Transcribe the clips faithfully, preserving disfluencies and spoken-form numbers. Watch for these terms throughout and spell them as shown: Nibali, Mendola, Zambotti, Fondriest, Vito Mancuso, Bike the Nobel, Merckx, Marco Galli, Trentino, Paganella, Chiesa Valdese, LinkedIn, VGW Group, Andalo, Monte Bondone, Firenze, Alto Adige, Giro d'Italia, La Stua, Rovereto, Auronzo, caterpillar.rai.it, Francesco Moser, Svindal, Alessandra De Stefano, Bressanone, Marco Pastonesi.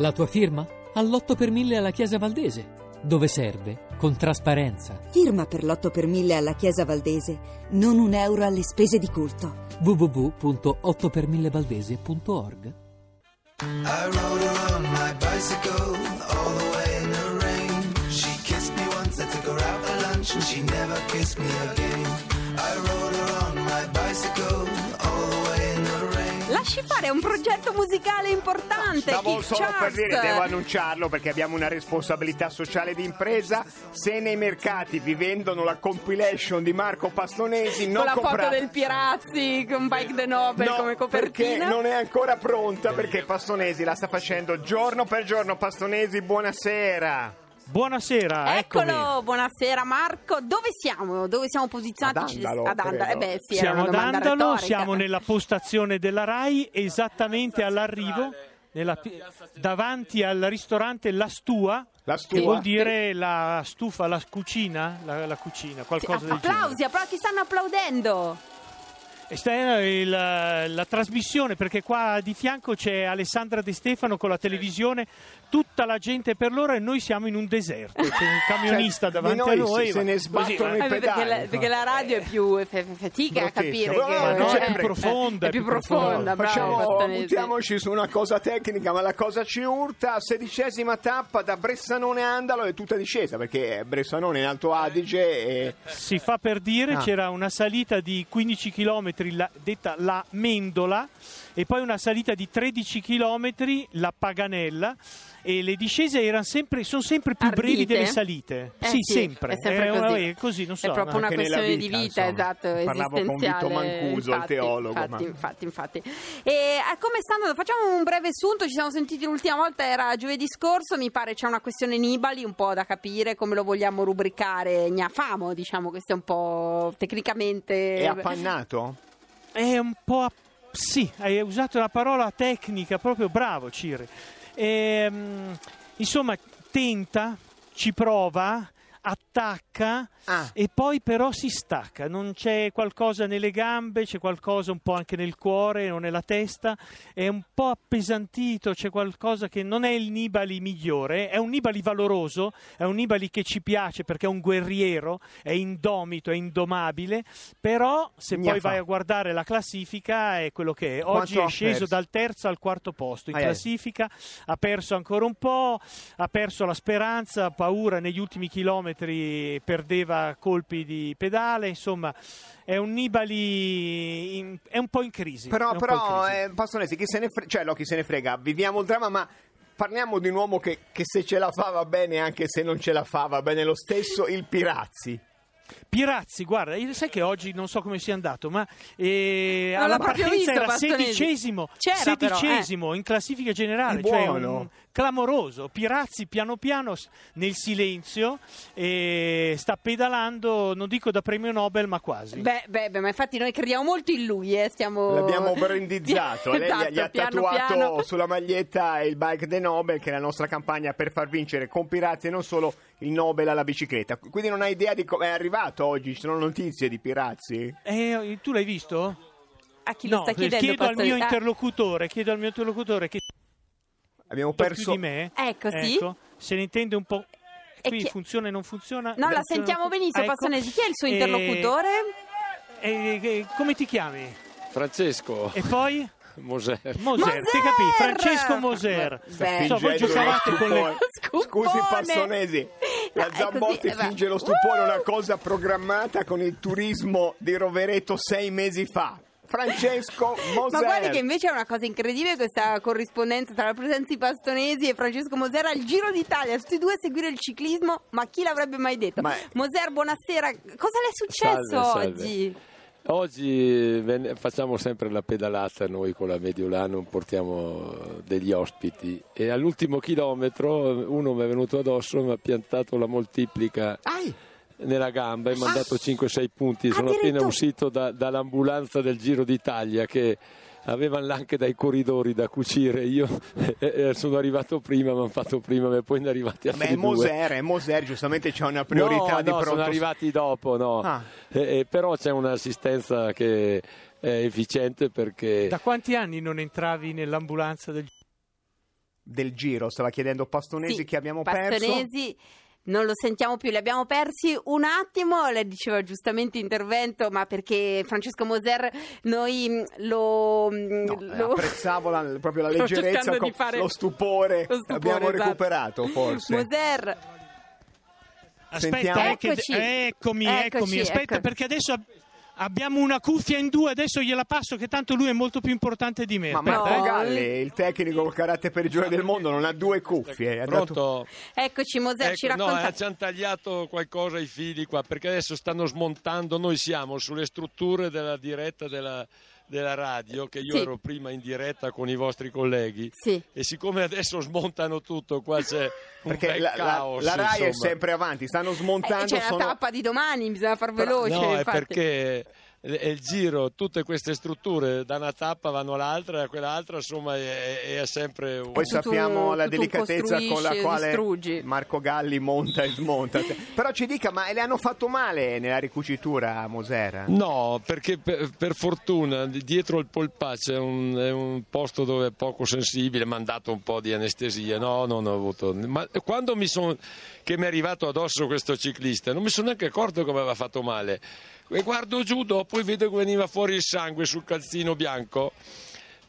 La tua firma? all'otto per mille alla Chiesa Valdese, dove serve con trasparenza. Firma per l'otto per mille alla Chiesa Valdese, non un euro alle spese di culto. w w w punto otto per mille valdese punto org. I rode her on my bicycle all the way in the rain. She kissed me once, I took her out for lunch and she never kissed me again. I rode her on my bicycle all the way in the rain. Lasci fare, è un progetto musicale importante. Stavo solo Charles. Per dire, devo annunciarlo perché abbiamo una responsabilità sociale di impresa. Se nei mercati vi vendono la compilation di Marco Pastonesi, non comprate. Con la comprate. Foto del Pirazzi con Bike the Nobel, no, come copertina. Perché non è ancora pronta, perché Pastonesi la sta facendo giorno per giorno. Pastonesi, buonasera. Buonasera, eccolo, eccomi. Buonasera Marco, dove siamo? Dove siamo posizionati? Ad Andalo, ad Andalo. Eh beh, sì, siamo ad Andalo, siamo nella postazione della RAI, esattamente all'arrivo, nella, davanti al ristorante La Stua. La stua. Che vuol dire la stufa, la cucina, la, la cucina, qualcosa del genere. Applausi, applausi, ti stanno applaudendo. Sta la, la trasmissione, perché qua di fianco c'è Alessandra De Stefano con la televisione, tutta la gente per loro, e noi siamo in un deserto, c'è un camionista cioè, davanti a noi se, se ne sbattono i pedali, perché la, perché la radio è più è fatica a capire, oh, che, ma no, è, è, più profonda, è più profonda, è più profonda. Facciamo, buttiamoci su una cosa tecnica, ma la cosa ci urta. Sedicesima tappa da Bressanone a Andalo, è tutta discesa perché Bressanone in Alto Adige e... si fa per dire, ah. c'era una salita di quindici chilometri La, detta la Mendola, e poi una salita di tredici chilometri la Paganella, e le discese erano sempre, sono sempre più Ardite. brevi delle salite, eh sì, sì, sempre, è, sempre eh, così. Eh, così, non so, è proprio una questione vita, di vita, insomma. Esatto, parlavo esistenziale. Con Vito Mancuso, infatti, il teologo, infatti, ma... infatti, infatti. E come stanno? Facciamo un breve assunto, ci siamo sentiti l'ultima volta, era giovedì scorso, mi pare c'è una questione Nibali un po' da capire come lo vogliamo rubricare, gnafamo, diciamo, questo è un po' tecnicamente... È appannato? È un po' app- sì, hai usato una parola tecnica, proprio bravo Ciri. Ehm, insomma, tenta, ci prova, attacca, ah. e poi però si stacca, non c'è qualcosa nelle gambe, c'è qualcosa un po' anche nel cuore o nella testa, è un po' appesantito, c'è qualcosa che non è il Nibali migliore, è un Nibali valoroso, è un Nibali che ci piace perché è un guerriero, è indomito, è indomabile, però se Mia poi fa. vai a guardare la classifica è quello che è. Oggi Quanto è sceso perso? dal terzo al quarto posto in ah, classifica, eh. ha perso ancora un po', ha perso la speranza, paura negli ultimi chilometri, perdeva colpi di pedale, insomma è un Nibali in, è un po' in crisi. Però, però eh, Pastonesi, chi se ne frega, cioè no, chi se ne frega, viviamo il dramma, ma parliamo di un uomo che, che se ce la fa va bene, anche se non ce la fa va bene lo stesso, il Pirazzi. Pirazzi, guarda, sai che oggi non so come sia andato, ma eh, alla partenza visto, era Pastonesi. sedicesimo, C'era sedicesimo però, eh. in classifica generale, cioè un clamoroso. Pirazzi piano piano nel silenzio eh, sta pedalando, non dico da premio Nobel, ma quasi. Beh, beh, beh, ma infatti noi crediamo molto in lui, eh. Stiamo... l'abbiamo brandizzato, lei esatto, gli ha piano, tatuato piano. sulla maglietta il Bike the Nobel, che è la nostra campagna per far vincere con Pirazzi e non solo il Nobel alla bicicletta. Quindi non hai idea di come è arrivato oggi, ci sono notizie di Pirazzi? Eh, tu l'hai visto? A chi lo no, sta chiedendo? Chiedo al mio interlocutore, chiedo al mio interlocutore che abbiamo perso più di me. Ecco, ecco, sì. Se ne intende un po'. Qui chi... funziona e non funziona. No, la sentiamo non... benissimo, ecco. Pastonesi, chi è il suo interlocutore? E... E... Come ti chiami? Francesco. E poi? Moser. Moser, ti capì? Francesco Moser. Beh, so, voi giocavate con le... Scusi Pastonesi. La no, Zambotti così, finge lo stupore, uh! una cosa programmata con il turismo di Rovereto sei mesi fa. Francesco Moser. Ma guardi che invece è una cosa incredibile questa corrispondenza tra la presenza di Pastonesi e Francesco Moser al Giro d'Italia, tutti e due a seguire il ciclismo, ma chi l'avrebbe mai detto? Ma... Moser, buonasera, cosa le è successo salve, oggi? Salve. Oggi facciamo sempre la pedalata noi con la Mediolanum, portiamo degli ospiti e all'ultimo chilometro uno mi è venuto addosso e mi ha piantato la moltiplica Ai. nella gamba e mi ha dato cinque sei punti. Sono appena uscito da, dall'ambulanza del Giro d'Italia che avevano anche dai corridori da cucire, io eh, sono arrivato prima, mi hanno fatto prima, ma poi ne sono arrivati altri Beh, Moser, due. Moser, giustamente c'è una priorità no, di no, pronto. sono arrivati dopo, no. Ah. Eh, eh, però c'è un'assistenza che è efficiente perché... Da quanti anni non entravi nell'ambulanza del... del Giro, stava chiedendo Pastonesi, sì, che abbiamo Pastonesi... perso. Non lo sentiamo più, li abbiamo persi un attimo, le diceva giustamente intervento, ma perché Francesco Moser noi lo... No, lo... apprezzavo la, proprio la leggerezza, com- fare... lo stupore, lo stupore abbiamo esatto. recuperato forse. Moser... Aspetta, eccoci. eccomi, eccomi, eccoci, aspetta ecco. Perché adesso... Abbiamo una cuffia in due, adesso gliela passo che tanto lui è molto più importante di me. Ma Marco no. Galli, il tecnico col carattere peggiore del mondo, non ha due cuffie. Pronto? Dato... Eccoci Moser, ecco, ci racconta. No, ci hanno tagliato qualcosa i fili qua, perché adesso stanno smontando, noi siamo sulle strutture della diretta della... della radio, che io sì. ero prima in diretta con i vostri colleghi, sì. e siccome adesso smontano tutto, qua c'è un perché bel la, caos. La, la RAI insomma. È sempre avanti, stanno smontando... Eh, c'è sono... la tappa di domani, bisogna far veloce. No, infatti. È perché... E il Giro, tutte queste strutture da una tappa vanno all'altra e quell'altra, insomma è, è sempre un... Poi sappiamo tu, la tu delicatezza con la quale distruggi. Marco Galli monta e smonta. Però ci dica, ma le hanno fatto male nella ricucitura a Moser? No, perché per, per fortuna dietro il polpaccio è un, è un posto dove è poco sensibile, mi hanno dato un po' di anestesia. No, non ho avuto... Ma quando mi sono... che mi è arrivato addosso questo ciclista, non mi sono neanche accorto che mi aveva fatto male. E guardo giù, dopo e vedo che veniva fuori il sangue sul calzino bianco.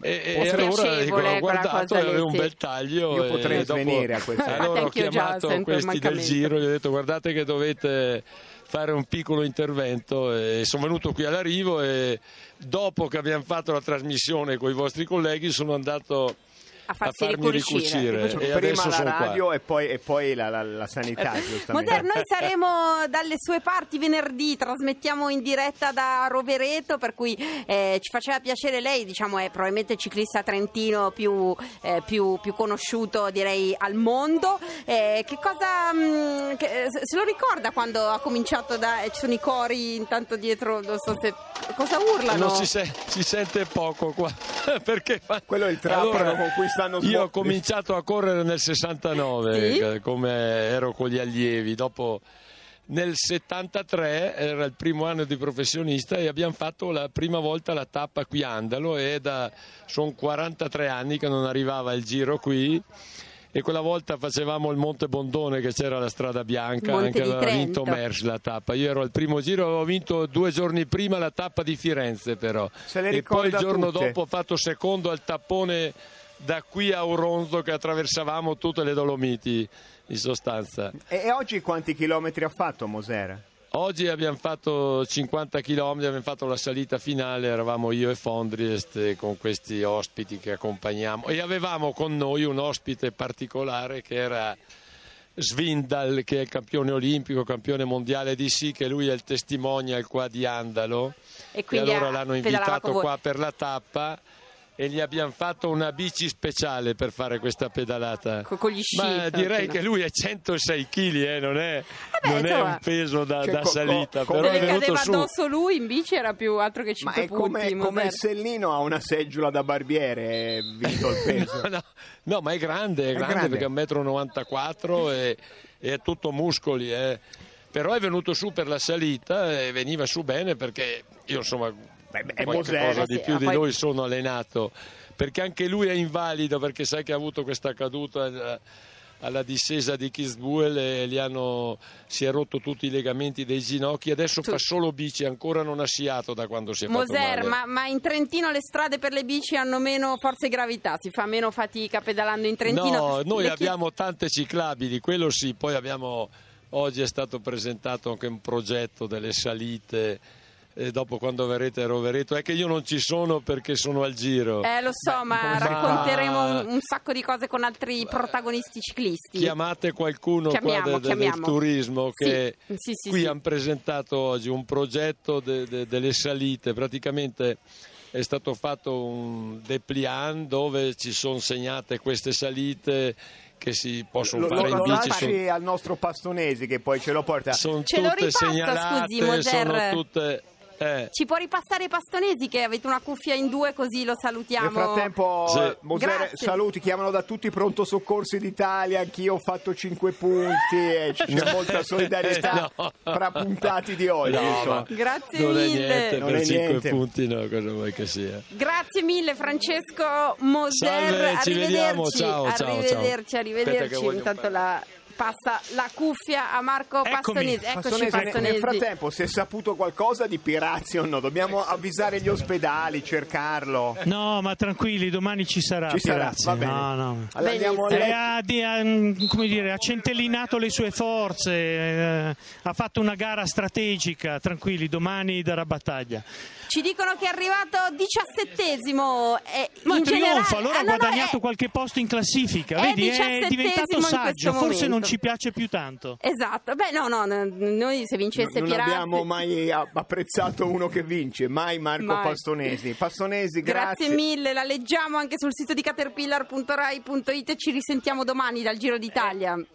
E, e allora ho guardato e avevo un bel taglio. Io potrei svenire a questo. Allora ho chiamato questi del Giro e gli ho detto: guardate che dovete fare un piccolo intervento. E sono venuto qui all'arrivo e dopo che abbiamo fatto la trasmissione con i vostri colleghi sono andato... a farsi a ricucire, ricucire. E prima la radio e poi, e poi la, la, la sanità giustamente. Moser, noi saremo dalle sue parti venerdì, trasmettiamo in diretta da Rovereto, per cui eh, ci faceva piacere lei, diciamo è probabilmente il ciclista trentino più, eh, più, più conosciuto direi al mondo. Eh, che cosa mh, che, se lo ricorda quando ha cominciato da, ci sono i cori intanto dietro, non so se cosa urlano, non si, se, si sente poco qua perché fa... quello è il trapano allora... con cui io ho cominciato a correre nel sessantanove, sì? Come ero con gli allievi, dopo nel settantatré era il primo anno di professionista e abbiamo fatto la prima volta la tappa qui Andalo e da sono quarantatré anni che non arrivava il Giro qui e quella volta facevamo il Monte Bondone che c'era la strada bianca, Monte anche aveva vinto Merckx la tappa, io ero al primo Giro, avevo vinto due giorni prima la tappa di Firenze però e poi il giorno tutte. Dopo ho fatto secondo al tappone da qui a Auronzo che attraversavamo tutte le Dolomiti in sostanza. E oggi quanti chilometri ha fatto Moser? Oggi abbiamo fatto cinquanta chilometri, abbiamo fatto la salita finale, eravamo io e Fondriest con questi ospiti che accompagniamo e avevamo con noi un ospite particolare che era Svindal, che è il campione olimpico, campione mondiale di sci, che lui è il testimonial qua di Andalo e, e allora l'hanno invitato qua per la tappa e gli abbiamo fatto una bici speciale per fare questa pedalata con gli sci, ma direi che lui è centosei chilogrammi, eh, non, è, Vabbè, non insomma, è un peso da, cioè, da co- salita co- però è venuto cadeva su. Addosso lui in bici era più altro che cinque punti, ma è come, come il sellino ha una seggiola da barbiere visto il peso. no, no, no ma è grande, è, è grande, grande perché è un metro e novantaquattro e, e è tutto muscoli, eh. Però è venuto su per la salita e veniva su bene perché io insomma è qualcosa di più di noi sono allenato perché anche lui è invalido perché sai che ha avuto questa caduta alla discesa di Kitzbühel e gli hanno, si è rotto tutti i legamenti dei ginocchi, adesso tu. Fa solo bici, ancora non ha sciato da quando si è Moser, fatto male. Ma, ma in Trentino le strade per le bici hanno meno forza e gravità, si fa meno fatica pedalando in Trentino? No, noi le abbiamo chi... tante ciclabili, quello sì, poi abbiamo oggi è stato presentato anche un progetto delle salite. E dopo quando verrete a Rovereto è che io non ci sono perché sono al Giro, eh lo so, ma, ma... racconteremo un, un sacco di cose con altri protagonisti ciclisti, chiamate qualcuno chiamiamo, qua de, de, del turismo che sì, sì, sì, qui sì. hanno presentato oggi un progetto de, de, delle salite, praticamente è stato fatto un dépliant dove ci sono segnate queste salite che si possono lo, fare lo, in bici sono... al nostro Pastonesi che poi ce lo porta, sono ce tutte lo ripassa, segnalate scusi, Moser... sono tutte eh. Ci può ripassare Pastonesi, che avete una cuffia in due, così lo salutiamo. Nel frattempo sì. Moser, saluti, chiamano da tutti i pronto soccorsi d'Italia, anch'io ho fatto cinque punti e c'è molta solidarietà no. fra puntati di oggi. No, grazie non mille. È niente, non per cinque punti no, cosa vuoi che sia. Grazie mille Francesco Moser. Salve, arrivederci. Ci vediamo, ciao, arrivederci, ciao, arrivederci, arrivederci. Intanto la... passa la cuffia a Marco Pastonesi. Eccoci, Pastonesi. Nel frattempo, si è saputo qualcosa di Pirazzi o no? Dobbiamo avvisare gli ospedali, cercarlo. No, ma tranquilli, domani ci sarà. Ci sarà, Pirazzi. Va bene. No, no. Allora, eh, ha, come dire, ha centellinato le sue forze, eh, ha fatto una gara strategica. Tranquilli, domani darà battaglia. Ci dicono che è arrivato diciassettesimo. Eh, ma in trionfa, generale... allora ah, ha no, guadagnato no, è... qualche posto in classifica. È Vedi, è diventato saggio, forse non ci piace più tanto. Esatto, beh no, no, noi se vincesse non, non Pirazzi... Non abbiamo mai apprezzato uno che vince, mai Marco mai. Pastonesi. Pastonesi, grazie. Grazie mille, la leggiamo anche sul sito di caterpillar punto rai punto it e ci risentiamo domani dal Giro d'Italia.